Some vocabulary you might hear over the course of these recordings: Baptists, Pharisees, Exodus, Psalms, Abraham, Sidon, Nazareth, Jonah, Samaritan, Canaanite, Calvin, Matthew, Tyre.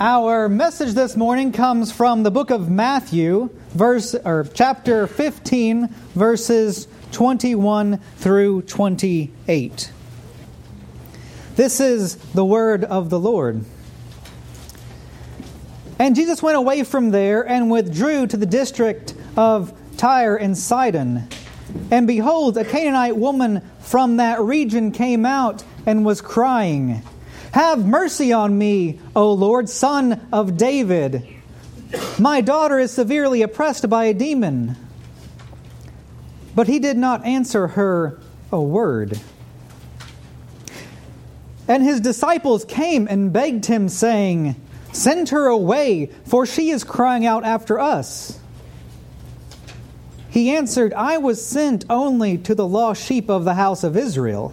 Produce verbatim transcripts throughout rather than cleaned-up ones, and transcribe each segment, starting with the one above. Our message this morning comes from the book of Matthew, verse or chapter fifteen, verses twenty-one through twenty-eight. This is the word of the Lord. And Jesus went away from there and withdrew to the district of Tyre and Sidon. And behold, a Canaanite woman from that region came out and was crying, "Have mercy on me, O Lord, Son of David. My daughter is severely oppressed by a demon." But he did not answer her a word. And his disciples came and begged him, saying, "Send her away, for she is crying out after us." He answered, "I was sent only to the lost sheep of the house of Israel."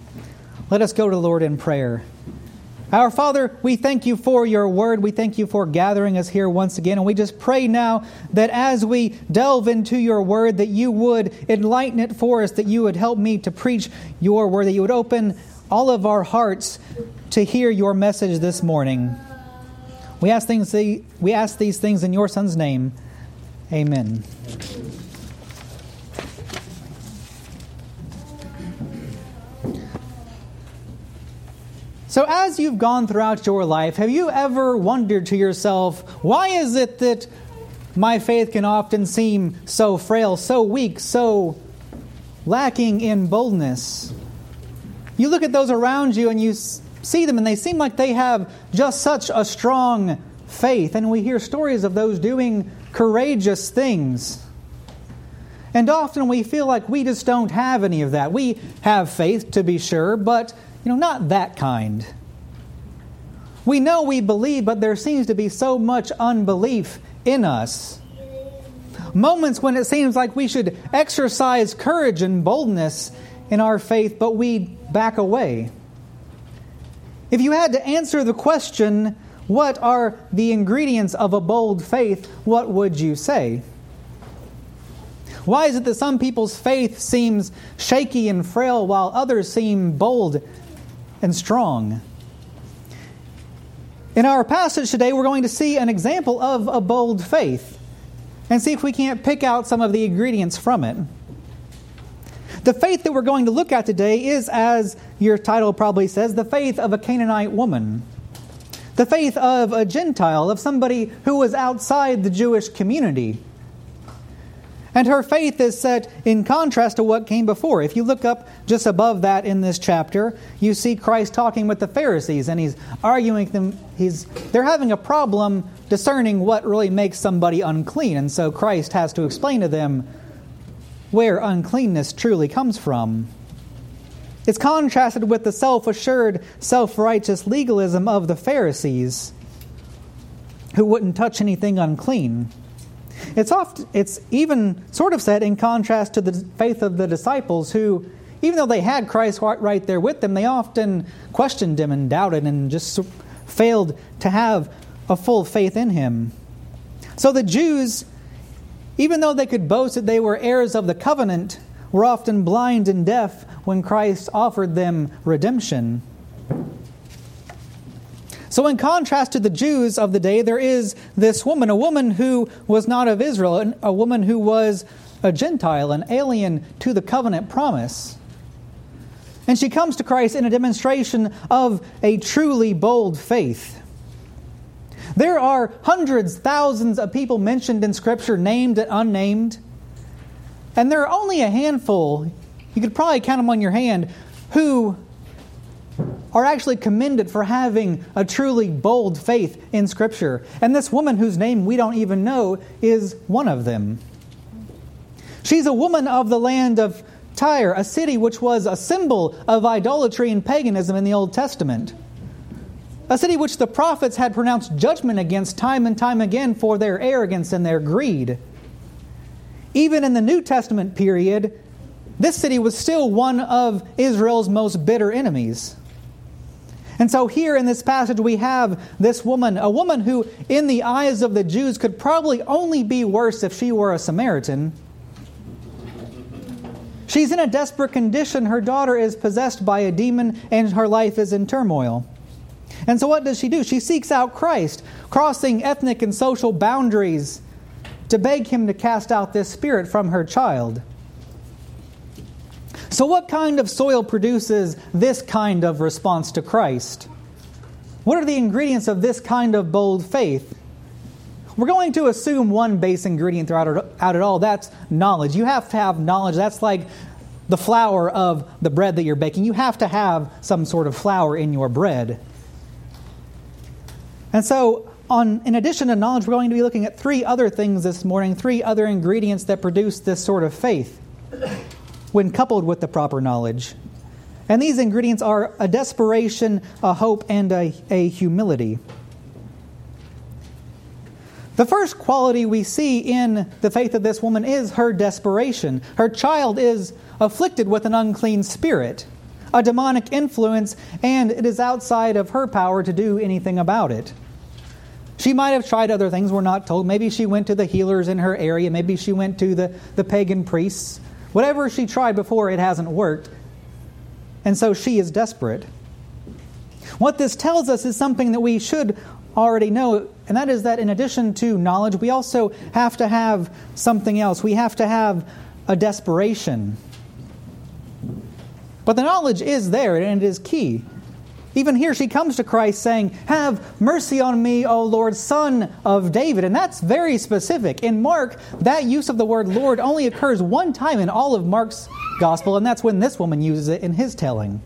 Let us go to the Lord in prayer. Our Father, we thank you for your word. We thank you for gathering us here once again. And we just pray now that as we delve into your word, that you would enlighten it for us, that you would help me to preach your word, that you would open all of our hearts to hear your message this morning. We ask things, we ask these things in your Son's name. Amen. So as you've gone throughout your life, have you ever wondered to yourself, why is it that my faith can often seem so frail, so weak, so lacking in boldness? You look at those around you and you see them and they seem like they have just such a strong faith. And we hear stories of those doing courageous things. And often we feel like we just don't have any of that. We have faith, to be sure, but You know, not that kind. We know we believe, but there seems to be so much unbelief in us. Moments when it seems like we should exercise courage and boldness in our faith, but we back away. If you had to answer the question, what are the ingredients of a bold faith, what would you say? Why is it that some people's faith seems shaky and frail while others seem bold and strong? In our passage today, we're going to see an example of a bold faith and see if we can't pick out some of the ingredients from it. The faith that we're going to look at today is, as your title probably says, the faith of a Canaanite woman, the faith of a Gentile, of somebody who was outside the Jewish community. And her faith is set in contrast to what came before. If you look up just above that in this chapter, you see Christ talking with the Pharisees, and he's arguing them. He's they're having a problem discerning what really makes somebody unclean. And so Christ has to explain to them where uncleanness truly comes from. It's contrasted with the self-assured, self-righteous legalism of the Pharisees, who wouldn't touch anything unclean. It's oft, it's even sort of set in contrast to the faith of the disciples who, even though they had Christ right there with them, they often questioned him and doubted and just failed to have a full faith in him. So the Jews, even though they could boast that they were heirs of the covenant, were often blind and deaf when Christ offered them redemption. So in contrast to the Jews of the day, there is this woman, a woman who was not of Israel, a woman who was a Gentile, an alien to the covenant promise. And she comes to Christ in a demonstration of a truly bold faith. There are hundreds, thousands of people mentioned in Scripture, named and unnamed. And there are only a handful, you could probably count them on your hand, who are actually commended for having a truly bold faith in Scripture. And this woman whose name we don't even know is one of them. She's a woman of the land of Tyre, a city which was a symbol of idolatry and paganism in the Old Testament. a city which the prophets had pronounced judgment against time and time again for their arrogance and their greed. Even in the New Testament period, this city was still one of Israel's most bitter enemies. And so here in this passage we have this woman, a woman who in the eyes of the Jews could probably only be worse if she were a Samaritan. She's in a desperate condition. Her daughter is possessed by a demon and her life is in turmoil. And so what does she do? She seeks out Christ, crossing ethnic and social boundaries to beg him to cast out this spirit from her child. So what kind of soil produces this kind of response to Christ? What are the ingredients of this kind of bold faith? We're going to assume one base ingredient throughout out it all. That's knowledge. You have to have knowledge. That's like the flour of the bread that you're baking. You have to have some sort of flour in your bread. And so, on, in addition to knowledge, we're going to be looking at three other things this morning, three other ingredients that produce this sort of faith when coupled with the proper knowledge. And these ingredients are a desperation, a hope, and a, a humility. The first quality we see in the faith of this woman is her desperation. Her child is afflicted with an unclean spirit, a demonic influence, and it is outside of her power to do anything about it. She might have tried other things, we're not told. Maybe she went to the healers in her area. Maybe she went to the, the pagan priests. Whatever she tried before, it hasn't worked. And so she is desperate. What this tells us is something that we should already know, and that is that in addition to knowledge, we also have to have something else. We have to have a desperation. But the knowledge is there, and it is key. Even here she comes to Christ saying, "Have mercy on me, O Lord, Son of David." And that's very specific. In Mark, that use of the word Lord only occurs one time in all of Mark's gospel, and that's when this woman uses it in his telling.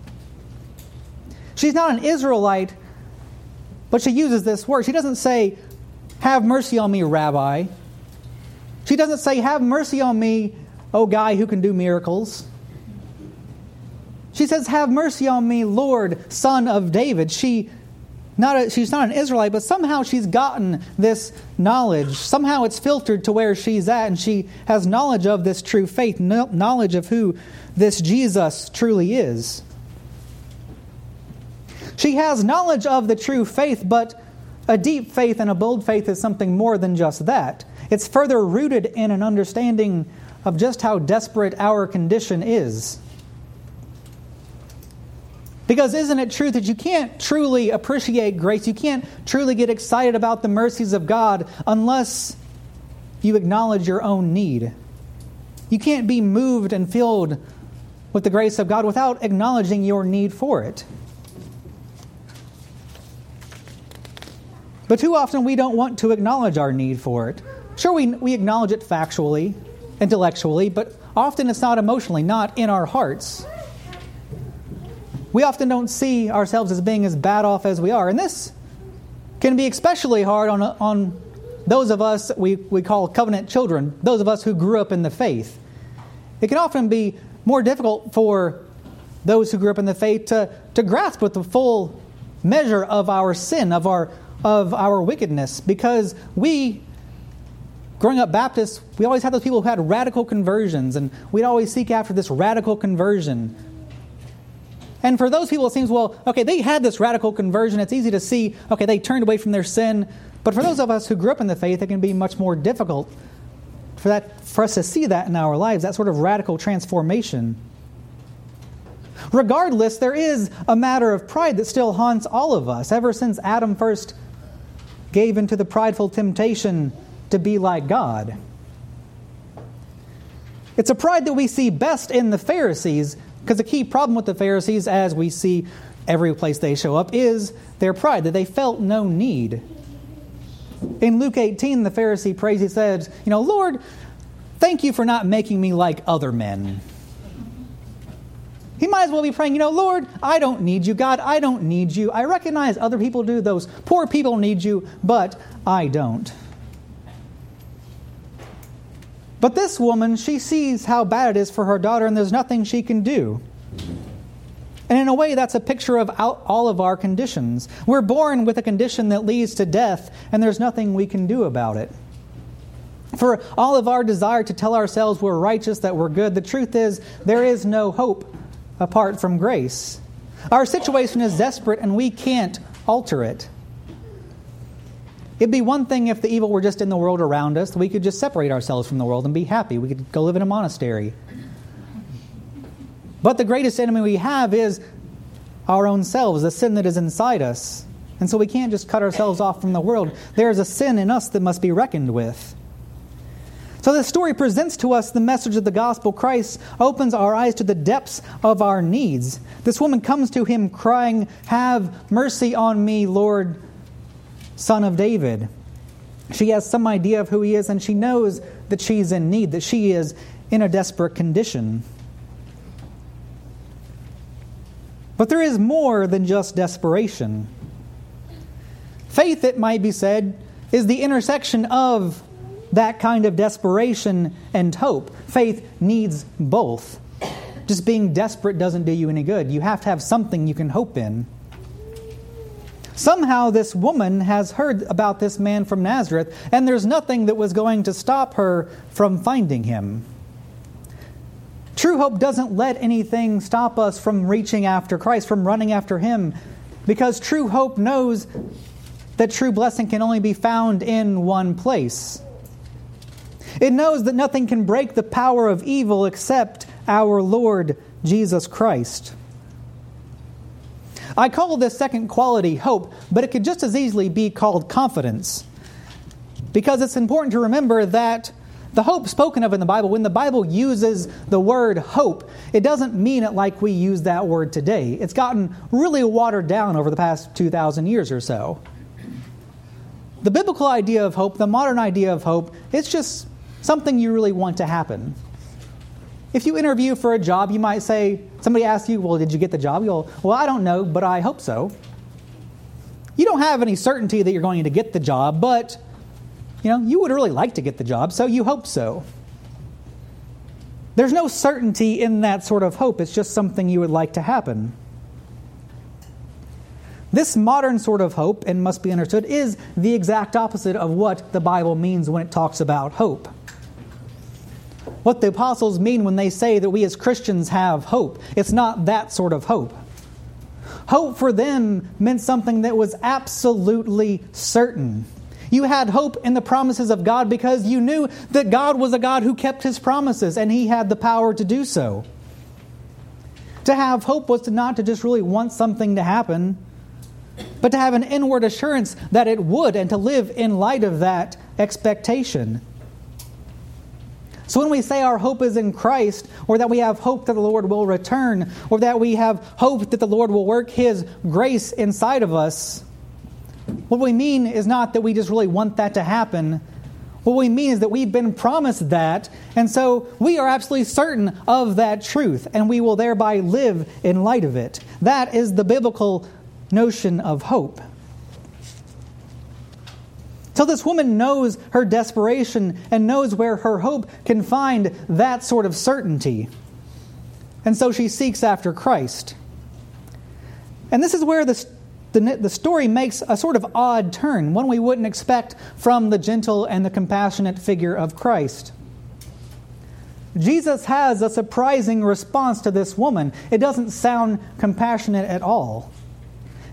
She's not an Israelite, but she uses this word. She doesn't say, "Have mercy on me, Rabbi." She doesn't say, "Have mercy on me, O guy who can do miracles." She says, "Have mercy on me, Lord, Son of David." She, not a, she's not an Israelite, but somehow she's gotten this knowledge. Somehow it's filtered to where she's at, and she has knowledge of this true faith, knowledge of who this Jesus truly is. She has knowledge of the true faith, but a deep faith and a bold faith is something more than just that. It's further rooted in an understanding of just how desperate our condition is. Because isn't it true that you can't truly appreciate grace, you can't truly get excited about the mercies of God unless you acknowledge your own need? You can't be moved and filled with the grace of God without acknowledging your need for it. But too often we don't want to acknowledge our need for it. Sure, we, we acknowledge it factually, intellectually, but often it's not emotionally, not in our hearts. We often don't see ourselves as being as bad off as we are. And this can be especially hard on on those of us we, we call covenant children, those of us who grew up in the faith. It can often be more difficult for those who grew up in the faith to, to grasp with the full measure of our sin, of our of our wickedness, because we, growing up Baptists, we always had those people who had radical conversions, and we'd always seek after this radical conversion. And for those people, it seems, well, okay, they had this radical conversion. It's easy to see, okay, they turned away from their sin. But for those of us who grew up in the faith, it can be much more difficult for that for us to see that in our lives, that sort of radical transformation. Regardless, there is a matter of pride that still haunts all of us ever since Adam first gave into the prideful temptation to be like God. It's a pride that we see best in the Pharisees, because the key problem with the Pharisees, as we see every place they show up, is their pride, that they felt no need. In Luke eighteen, the Pharisee prays, he says, you know, "Lord, thank you for not making me like other men." He might as well be praying, you know, "Lord, I don't need you. God, I don't need you. I recognize other people do. Those poor people need you, but I don't." But this woman, she sees how bad it is for her daughter, and there's nothing she can do. And in a way, that's a picture of all of our conditions. We're born with a condition that leads to death, and there's nothing we can do about it. For all of our desire to tell ourselves we're righteous, that we're good, the truth is there is no hope apart from grace. Our situation is desperate, and we can't alter it. It'd be one thing if the evil were just in the world around us. We could just separate ourselves from the world and be happy. We could go live in a monastery. But the greatest enemy we have is our own selves, the sin that is inside us. And so we can't just cut ourselves off from the world. There is a sin in us that must be reckoned with. So this story presents to us the message of the gospel. Christ opens our eyes to the depths of our needs. This woman comes to him crying, "Have mercy on me, Lord, Son of David." She has some idea of who he is, and she knows that she's in need, that she is in a desperate condition. But there is more than just desperation. Faith, it might be said, is the intersection of that kind of desperation and hope. Faith needs both. Just being desperate doesn't do you any good. You have to have something you can hope in. Somehow this woman has heard about this man from Nazareth, and there's nothing that was going to stop her from finding him. True hope doesn't let anything stop us from reaching after Christ, from running after him, because true hope knows that true blessing can only be found in one place. It knows that nothing can break the power of evil except our Lord Jesus Christ. I call this second quality hope, but it could just as easily be called confidence, because it's important to remember that the hope spoken of in the Bible, when the Bible uses the word hope, it doesn't mean it like we use that word today. It's gotten really watered down over the past two thousand years or so. The biblical idea of hope, the modern idea of hope, it's just something you really want to happen. If you interview for a job, you might say, somebody asks you, well, did you get the job? You'll, well, I don't know, but I hope so. You don't have any certainty that you're going to get the job, but you know, you would really like to get the job, so you hope so. There's no certainty in that sort of hope. It's just something you would like to happen. This modern sort of hope, and must be understood, is the exact opposite of what the Bible means when it talks about hope. What the apostles mean when they say that we as Christians have hope, it's not that sort of hope. Hope for them meant something that was absolutely certain. You had hope in the promises of God because you knew that God was a God who kept his promises, and he had the power to do so. To have hope was to not to just really want something to happen, but to have an inward assurance that it would, and to live in light of that expectation. So when we say our hope is in Christ, or that we have hope that the Lord will return, or that we have hope that the Lord will work his grace inside of us, what we mean is not that we just really want that to happen. What we mean is that we've been promised that, and so we are absolutely certain of that truth, and we will thereby live in light of it. That is the biblical notion of hope. So this woman knows her desperation and knows where her hope can find that sort of certainty. And so she seeks after Christ. And this is where the The, the story makes a sort of odd turn, one we wouldn't expect from the gentle and the compassionate figure of Christ. Jesus has a surprising response to this woman. It doesn't sound compassionate at all.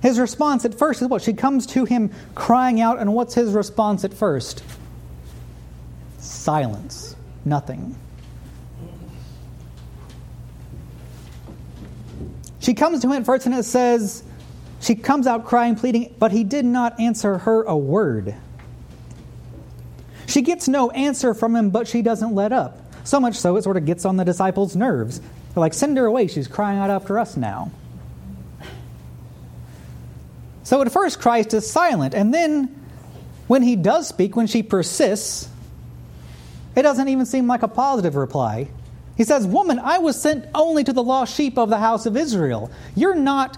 His response at first is what? She comes to him crying out, and what's his response at first? Silence. Nothing. She comes to him at first, and it says, she comes out crying, pleading, but he did not answer her a word. She gets no answer from him, but she doesn't let up. So much so, it sort of gets on the disciples' nerves. They're like, send her away. She's crying out after us now. So at first, Christ is silent. And then when he does speak, when she persists, it doesn't even seem like a positive reply. He says, "Woman, I was sent only to the lost sheep of the house of Israel. You're not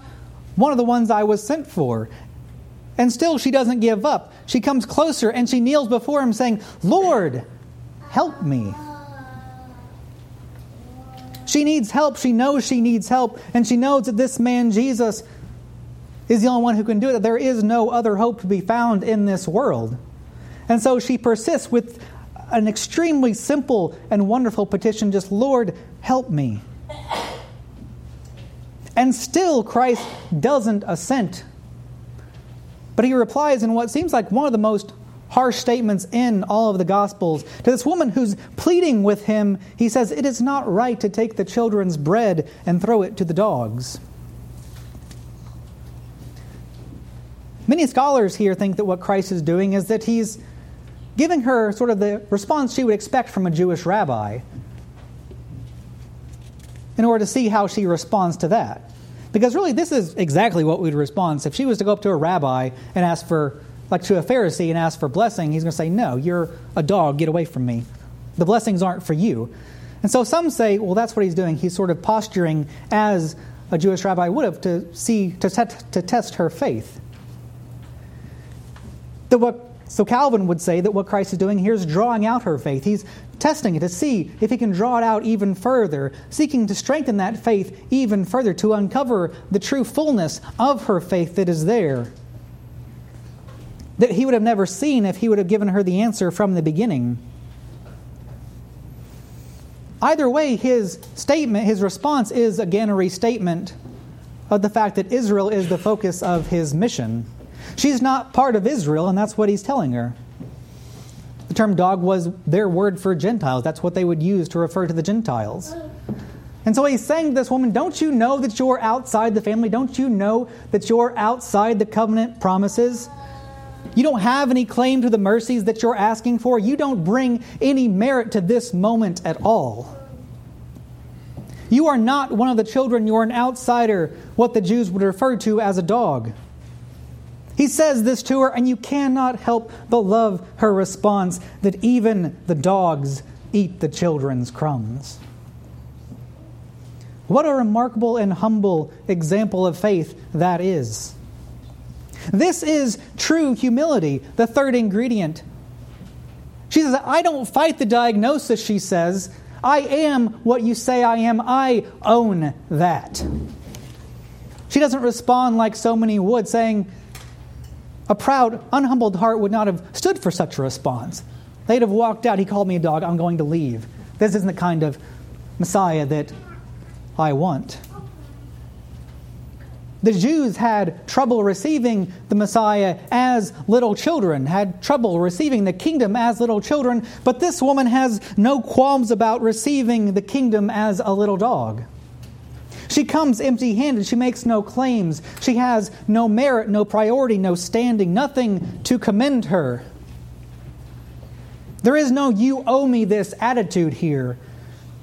one of the ones I was sent for." And still she doesn't give up. She comes closer and she kneels before him saying, "Lord, help me." She needs help. She knows she needs help. And she knows that this man, Jesus, is the only one who can do it. That there is no other hope to be found in this world. And so she persists with an extremely simple and wonderful petition, just, Lord, help me. And still Christ doesn't assent. But he replies in what seems like one of the most harsh statements in all of the Gospels. To this woman who's pleading with him, he says, it is not right to take the children's bread and throw it to the dogs. Many scholars here think that what Christ is doing is that he's giving her sort of the response she would expect from a Jewish rabbi in order to see how she responds to that. Because really, this is exactly what we'd respond. If she was to go up to a rabbi and ask for, like to a Pharisee and ask for blessing, he's going to say, no, you're a dog, get away from me. The blessings aren't for you. And so some say, well, that's what he's doing. He's sort of posturing as a Jewish rabbi would have to see, to, te- to test her faith. That what, so Calvin would say that what Christ is doing here is drawing out her faith. He's testing it to see if he can draw it out even further, seeking to strengthen that faith even further, to uncover the true fullness of her faith that is there, that he would have never seen if he would have given her the answer from the beginning. Either way, his statement, his response is again a restatement of the fact that Israel is the focus of his mission. She's not part of Israel, and that's what he's telling her. The term dog was their word for Gentiles. That's what they would use to refer to the Gentiles. And so he's saying to this woman, don't you know that you're outside the family? Don't you know that you're outside the covenant promises? You don't have any claim to the mercies that you're asking for. You don't bring any merit to this moment at all. You are not one of the children. You're an outsider, what the Jews would refer to as a dog. He says this to her, and you cannot help but love her response that even the dogs eat the children's crumbs. What a remarkable and humble example of faith that is. This is true humility, the third ingredient. She says, I don't fight the diagnosis, she says. I am what you say I am. I own that. She doesn't respond like so many would, saying, a proud, unhumbled heart would not have stood for such a response. They'd have walked out. He called me a dog. I'm going to leave. This isn't the kind of Messiah that I want. The Jews had trouble receiving the Messiah as little children, had trouble receiving the kingdom as little children, but this woman has no qualms about receiving the kingdom as a little dog. She comes empty-handed. She makes no claims. She has no merit, no priority, no standing, nothing to commend her. There is no you owe me this attitude here.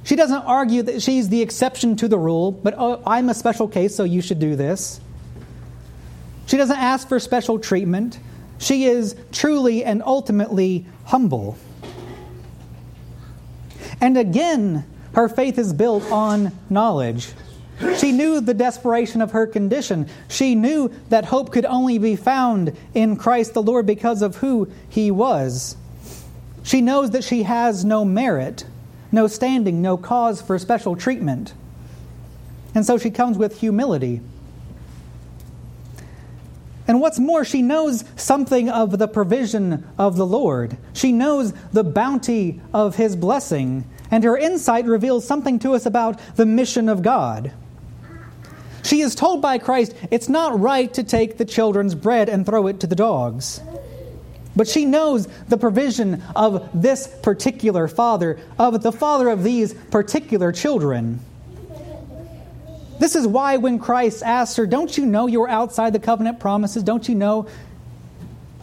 She doesn't argue that she's the exception to the rule, but oh, I'm a special case, so you should do this. She doesn't ask for special treatment. She is truly and ultimately humble. And again, her faith is built on knowledge. She knew the desperation of her condition. She knew that hope could only be found in Christ the Lord because of who he was. She knows that she has no merit, no standing, no cause for special treatment. And so she comes with humility. And what's more, she knows something of the provision of the Lord. She knows the bounty of his blessing. And her insight reveals something to us about the mission of God. She is told by Christ, it's not right to take the children's bread and throw it to the dogs. But she knows the provision of this particular father, of the father of these particular children. This is why when Christ asks her, don't you know you're outside the covenant promises? Don't you know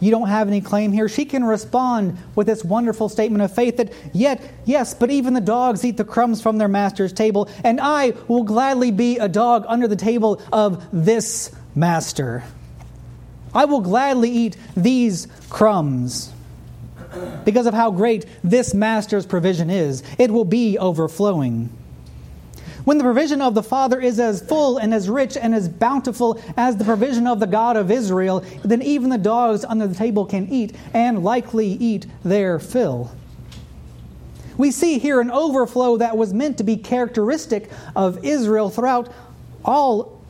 you don't have any claim here? She can respond with this wonderful statement of faith that, yet, yes, but even the dogs eat the crumbs from their master's table, and I will gladly be a dog under the table of this master. I will gladly eat these crumbs because of how great this master's provision is. It will be overflowing. When the provision of the Father is as full and as rich and as bountiful as the provision of the God of Israel, then even the dogs under the table can eat and likely eat their fill. We see here an overflow that was meant to be characteristic of Israel throughout all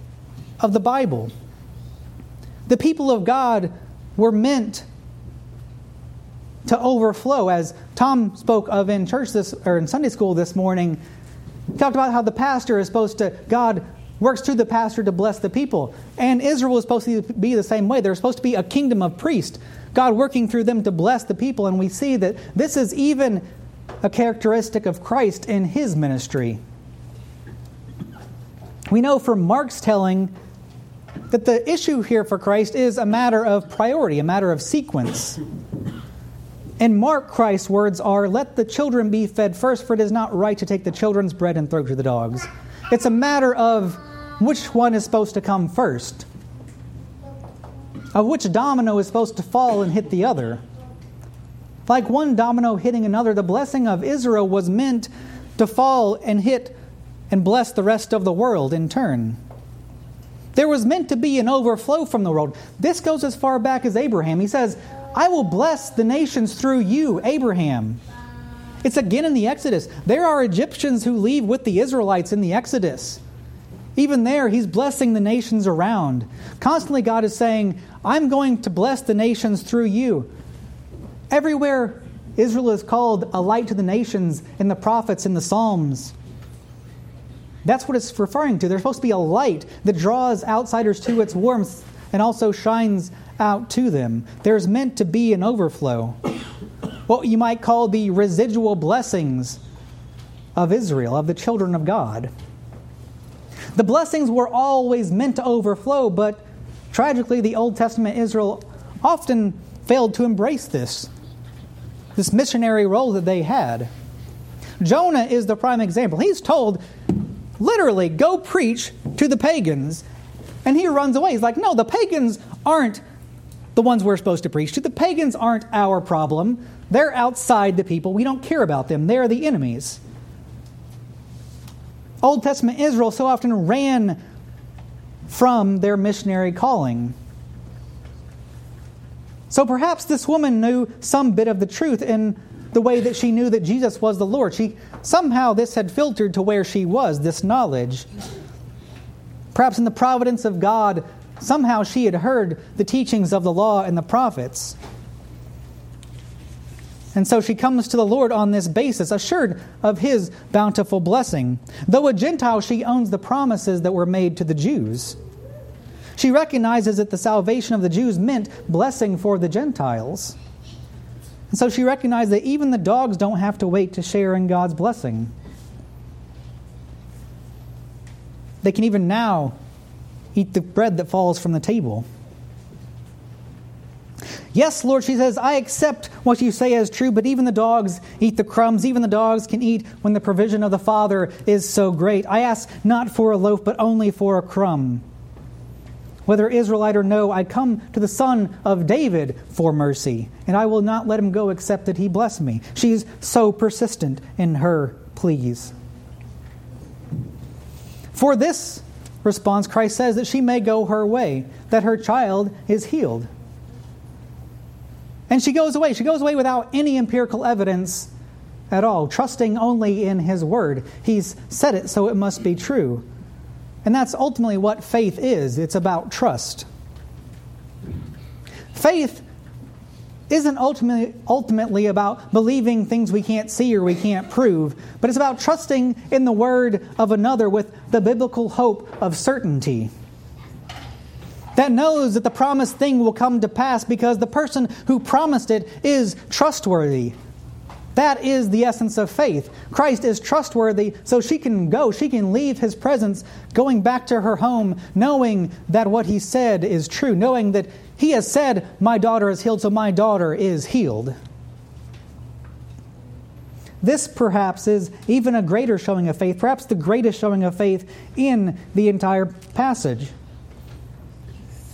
of the Bible. The people of God were meant to overflow, as Tom spoke of in church this or in Sunday school this morning. He talked about how the pastor is supposed to, God works through the pastor to bless the people. And Israel is supposed to be the same way. They're supposed to be a kingdom of priests, God working through them to bless the people. And we see that this is even a characteristic of Christ in his ministry. We know from Mark's telling that the issue here for Christ is a matter of priority, a matter of sequence. In Mark, Christ's words are, "Let the children be fed first, for it is not right to take the children's bread and throw it to the dogs." It's a matter of which one is supposed to come first, of which domino is supposed to fall and hit the other. Like one domino hitting another, the blessing of Israel was meant to fall and hit and bless the rest of the world in turn. There was meant to be an overflow from the world. This goes as far back as Abraham. He says, "I will bless the nations through you, Abraham." It's again in the Exodus. There are Egyptians who leave with the Israelites in the Exodus. Even there, he's blessing the nations around. Constantly, God is saying, "I'm going to bless the nations through you." Everywhere Israel is called a light to the nations, in the prophets, in the Psalms. That's what it's referring to. They're supposed to be a light that draws outsiders to its warmth and also shines out to them. There's meant to be an overflow. What you might call the residual blessings of Israel, of the children of God. The blessings were always meant to overflow, but tragically the Old Testament Israel often failed to embrace this, this missionary role that they had. Jonah is the prime example. He's told, literally, go preach to the pagans, and he runs away. He's like, no, the pagans aren't the ones we're supposed to preach to. The pagans aren't our problem. They're outside the people. We don't care about them. They're the enemies. Old Testament Israel so often ran from their missionary calling. So perhaps this woman knew some bit of the truth in the way that she knew that Jesus was the Lord. She somehow this had filtered to where she was, this knowledge. Perhaps in the providence of God, somehow she had heard the teachings of the law and the prophets. And so she comes to the Lord on this basis, assured of his bountiful blessing. Though a Gentile, she owns the promises that were made to the Jews. She recognizes that the salvation of the Jews meant blessing for the Gentiles. And so she recognized that even the dogs don't have to wait to share in God's blessing. They can even now eat the bread that falls from the table. Yes, Lord, she says, I accept what you say as true, but even the dogs eat the crumbs. Even the dogs can eat when the provision of the Father is so great. I ask not for a loaf, but only for a crumb. Whether Israelite or no, I come to the Son of David for mercy, and I will not let him go except that he bless me. She's so persistent in her pleas. For this response, Christ says that she may go her way, that her child is healed. And she goes away. She goes away without any empirical evidence at all, trusting only in his word. He's said it, so it must be true. And that's ultimately what faith is. It's about trust. Faith isn't ultimately, ultimately about believing things we can't see or we can't prove, but it's about trusting in the word of another with the biblical hope of certainty. That knows that the promised thing will come to pass because the person who promised it is trustworthy. That is the essence of faith. Christ is trustworthy, so she can go, she can leave his presence, going back to her home, knowing that what he said is true, knowing that he has said, my daughter is healed, so my daughter is healed. This perhaps is even a greater showing of faith, perhaps the greatest showing of faith in the entire passage.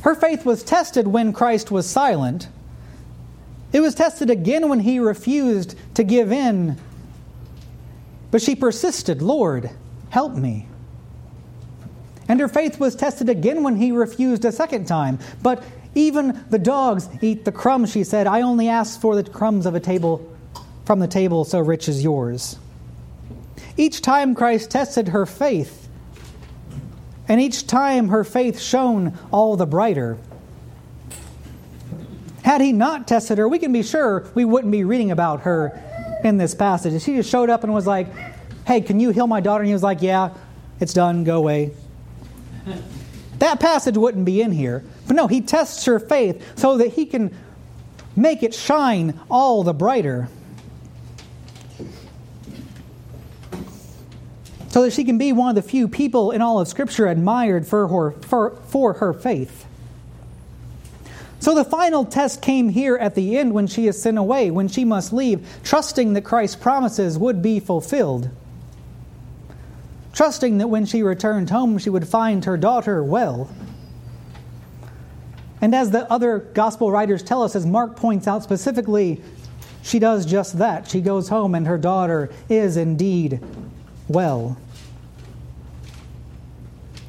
Her faith was tested when Christ was silent. It was tested again when he refused to give in. But she persisted, Lord, help me. And her faith was tested again when he refused a second time. But even the dogs eat the crumbs, she said. I only ask for the crumbs of a table from the table so rich as yours. Each time Christ tested her faith, and each time her faith shone all the brighter. Had he not tested her, we can be sure we wouldn't be reading about her in this passage. She just showed up and was like, hey, can you heal my daughter? And he was like, yeah, it's done, go away. That passage wouldn't be in here. But no, he tests her faith so that he can make it shine all the brighter. So that she can be one of the few people in all of Scripture admired for her, for, for her faith. So the final test came here at the end when she is sent away, when she must leave, trusting that Christ's promises would be fulfilled. Trusting that when she returned home, she would find her daughter well. And as the other gospel writers tell us, as Mark points out specifically, she does just that. She goes home and her daughter is indeed well.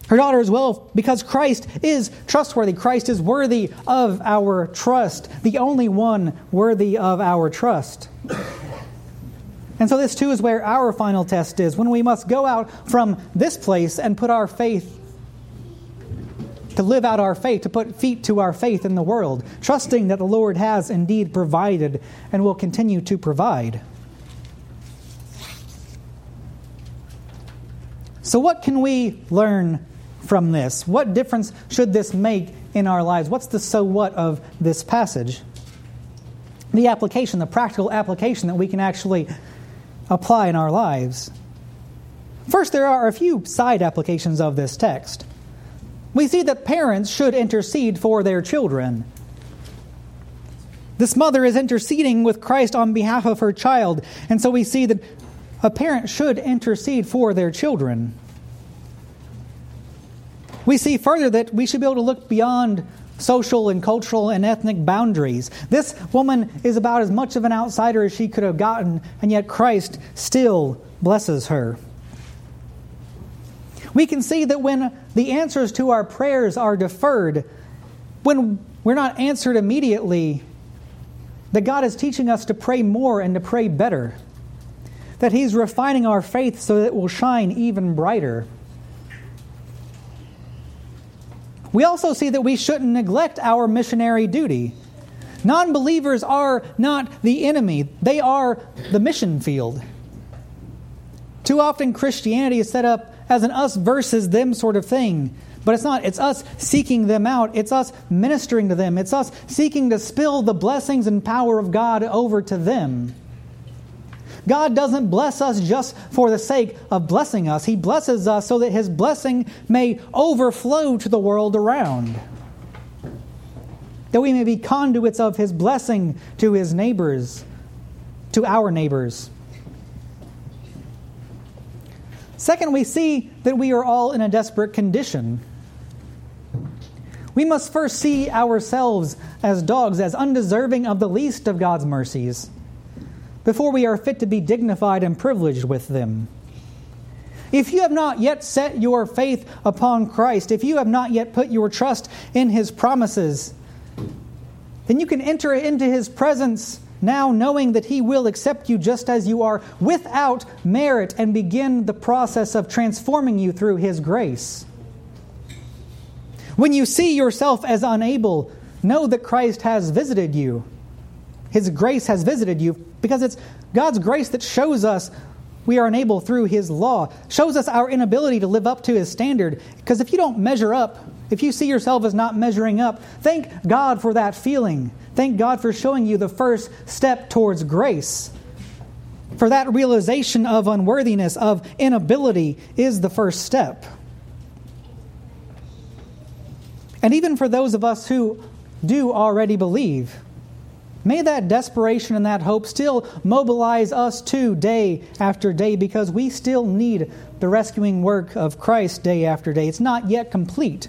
Her daughter is well because Christ is trustworthy. Christ is worthy of our trust, the only one worthy of our trust. And so this too is where our final test is, when we must go out from this place and put our faith, to live out our faith, to put feet to our faith in the world, trusting that the Lord has indeed provided and will continue to provide. So what can we learn from this? What difference should this make in our lives? What's the so what of this passage? The application, the practical application that we can actually apply in our lives. First, there are a few side applications of this text. We see that parents should intercede for their children. This mother is interceding with Christ on behalf of her child, and so we see that a parent should intercede for their children. We see further that we should be able to look beyond social and cultural and ethnic boundaries. This woman is about as much of an outsider as she could have gotten, and yet Christ still blesses her. We can see that when the answers to our prayers are deferred, when we're not answered immediately, that God is teaching us to pray more and to pray better. That He's refining our faith so that it will shine even brighter. We also see that we shouldn't neglect our missionary duty. Non-believers are not the enemy. They are the mission field. Too often Christianity is set up as an us versus them sort of thing. But it's not. It's us seeking them out. It's us ministering to them. It's us seeking to spill the blessings and power of God over to them. God doesn't bless us just for the sake of blessing us. He blesses us so that His blessing may overflow to the world around. That we may be conduits of His blessing to His neighbors, to our neighbors. Second, we see that we are all in a desperate condition. We must first see ourselves as dogs, as undeserving of the least of God's mercies, before we are fit to be dignified and privileged with them. If you have not yet set your faith upon Christ, if you have not yet put your trust in His promises, then you can enter into His presence now knowing that He will accept you just as you are without merit and begin the process of transforming you through His grace. When you see yourself as unable, know that Christ has visited you. His grace has visited you, because it's God's grace that shows us we are unable through His law, shows us our inability to live up to His standard. Because if you don't measure up, if you see yourself as not measuring up, thank God for that feeling. Thank God for showing you the first step towards grace. For that realization of unworthiness, of inability, is the first step. And even for those of us who do already believe, may that desperation and that hope still mobilize us too day after day, because we still need the rescuing work of Christ day after day. It's not yet complete.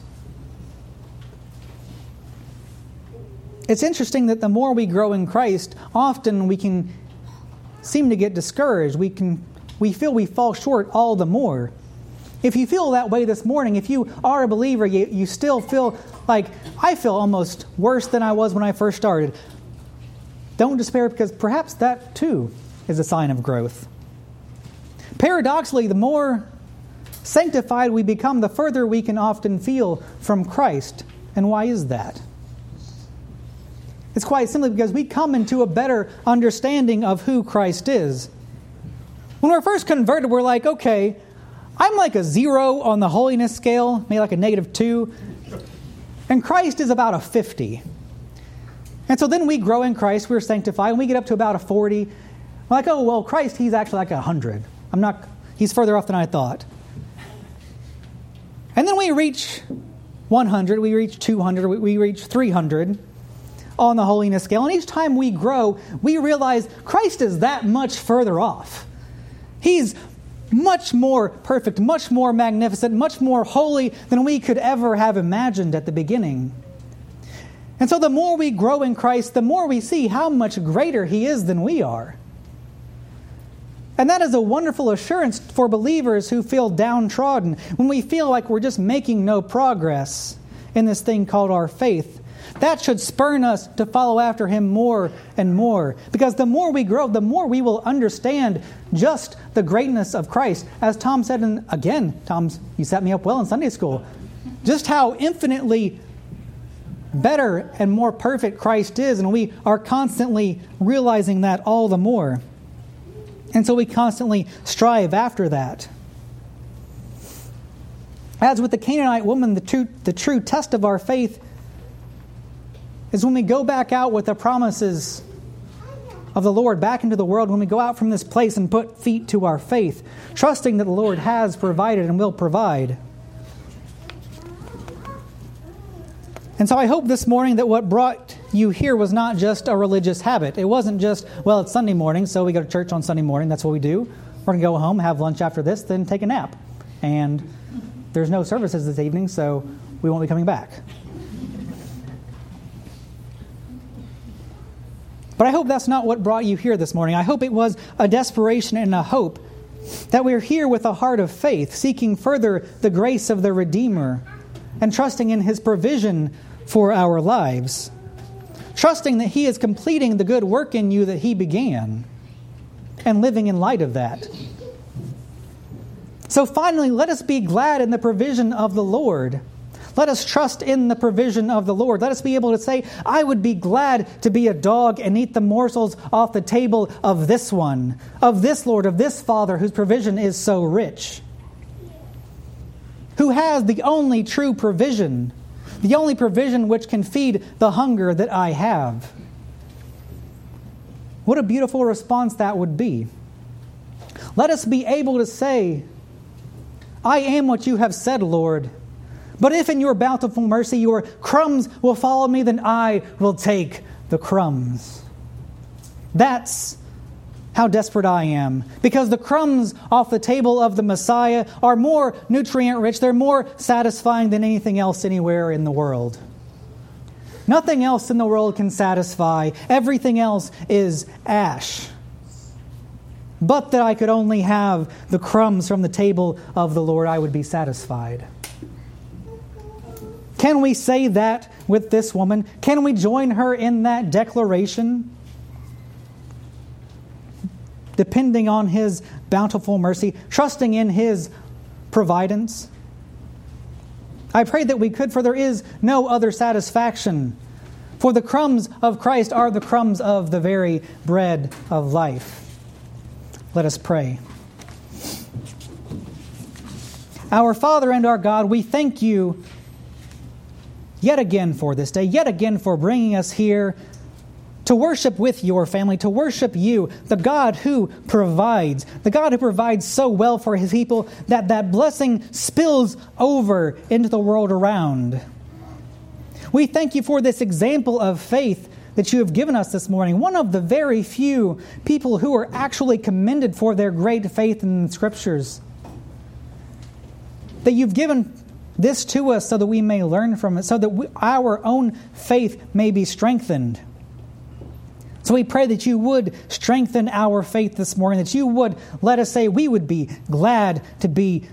It's interesting that the more we grow in Christ, often we can seem to get discouraged. We can, we feel we fall short all the more. If you feel that way this morning, if you are a believer, you, you still feel like, I feel almost worse than I was when I first started. Don't despair, because perhaps that too is a sign of growth. Paradoxically, the more sanctified we become, the further we can often feel from Christ. And why is that? It's quite simply because we come into a better understanding of who Christ is. When we're first converted, we're like, okay, I'm like a zero on the holiness scale, maybe like a negative two, and Christ is about a fifty. And so then we grow in Christ, we're sanctified, and we get up to about a forty. We're like, oh, well, Christ, he's actually like a one hundred. I'm not, he's further off than I thought. And then we reach one hundred, we reach two hundred, we reach three hundred on the holiness scale. And each time we grow, we realize Christ is that much further off. He's much more perfect, much more magnificent, much more holy than we could ever have imagined at the beginning. And so the more we grow in Christ, the more we see how much greater He is than we are. And that is a wonderful assurance for believers who feel downtrodden, when we feel like we're just making no progress in this thing called our faith. That should spurn us to follow after Him more and more. Because the more we grow, the more we will understand just the greatness of Christ. As Tom said, and again, Tom, you set me up well in Sunday school, just how infinitely better and more perfect Christ is, and we are constantly realizing that all the more. And so we constantly strive after that. As with the Canaanite woman, the true, the true test of our faith is when we go back out with the promises of the Lord back into the world, when we go out from this place and put feet to our faith, trusting that the Lord has provided and will provide. And so I hope this morning that what brought you here was not just a religious habit. It wasn't just, well, it's Sunday morning, so we go to church on Sunday morning. That's what we do. We're going to go home, have lunch after this, then take a nap. And there's no services this evening, so we won't be coming back. But I hope that's not what brought you here this morning. I hope it was a desperation and a hope that we're here with a heart of faith, seeking further the grace of the Redeemer and trusting in His provision for our lives, trusting that He is completing the good work in you that He began, and living in light of that. So finally, let us be glad in the provision of the Lord. Let us trust in the provision of the Lord. Let us be able to say, I would be glad to be a dog and eat the morsels off the table of this one, of this Lord, of this Father whose provision is so rich, who has the only true provision, the only provision which can feed the hunger that I have. What a beautiful response that would be. Let us be able to say, I am what you have said, Lord, but if in your bountiful mercy your crumbs will follow me, then I will take the crumbs. That's how desperate I am, because the crumbs off the table of the Messiah are more nutrient-rich, they're more satisfying than anything else anywhere in the world. Nothing else in the world can satisfy. Everything else is ash. But that I could only have the crumbs from the table of the Lord, I would be satisfied. Can we say that with this woman? Can we join her in that declaration? Depending on His bountiful mercy, trusting in His providence. I pray that we could, for there is no other satisfaction. For the crumbs of Christ are the crumbs of the very bread of life. Let us pray. Our Father and our God, we thank you yet again for this day, yet again for bringing us here to worship with your family, to worship you, the God who provides, the God who provides so well for His people that that blessing spills over into the world around. We thank you for this example of faith that you have given us this morning, one of the very few people who are actually commended for their great faith in the Scriptures, that you've given this to us so that we may learn from it, so that we, our own faith may be strengthened. So we pray that you would strengthen our faith this morning, that you would let us say we would be glad to be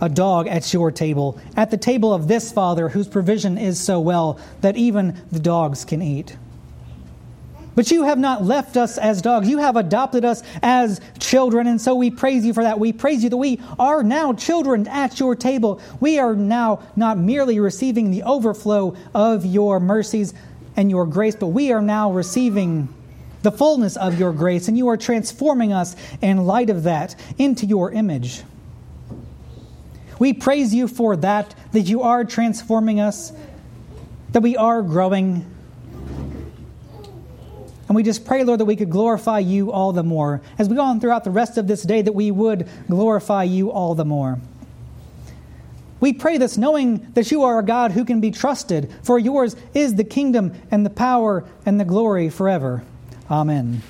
a dog at your table, at the table of this Father whose provision is so well that even the dogs can eat. But you have not left us as dogs. You have adopted us as children, and so we praise you for that. We praise you that we are now children at your table. We are now not merely receiving the overflow of your mercies and your grace, but we are now receiving the fullness of your grace, and you are transforming us in light of that into your image. We praise you for that, that you are transforming us, that we are growing. And we just pray, Lord, that we could glorify you all the more. As we go on throughout the rest of this day, that we would glorify you all the more. We pray this knowing that you are a God who can be trusted, for yours is the kingdom and the power and the glory forever. Amen.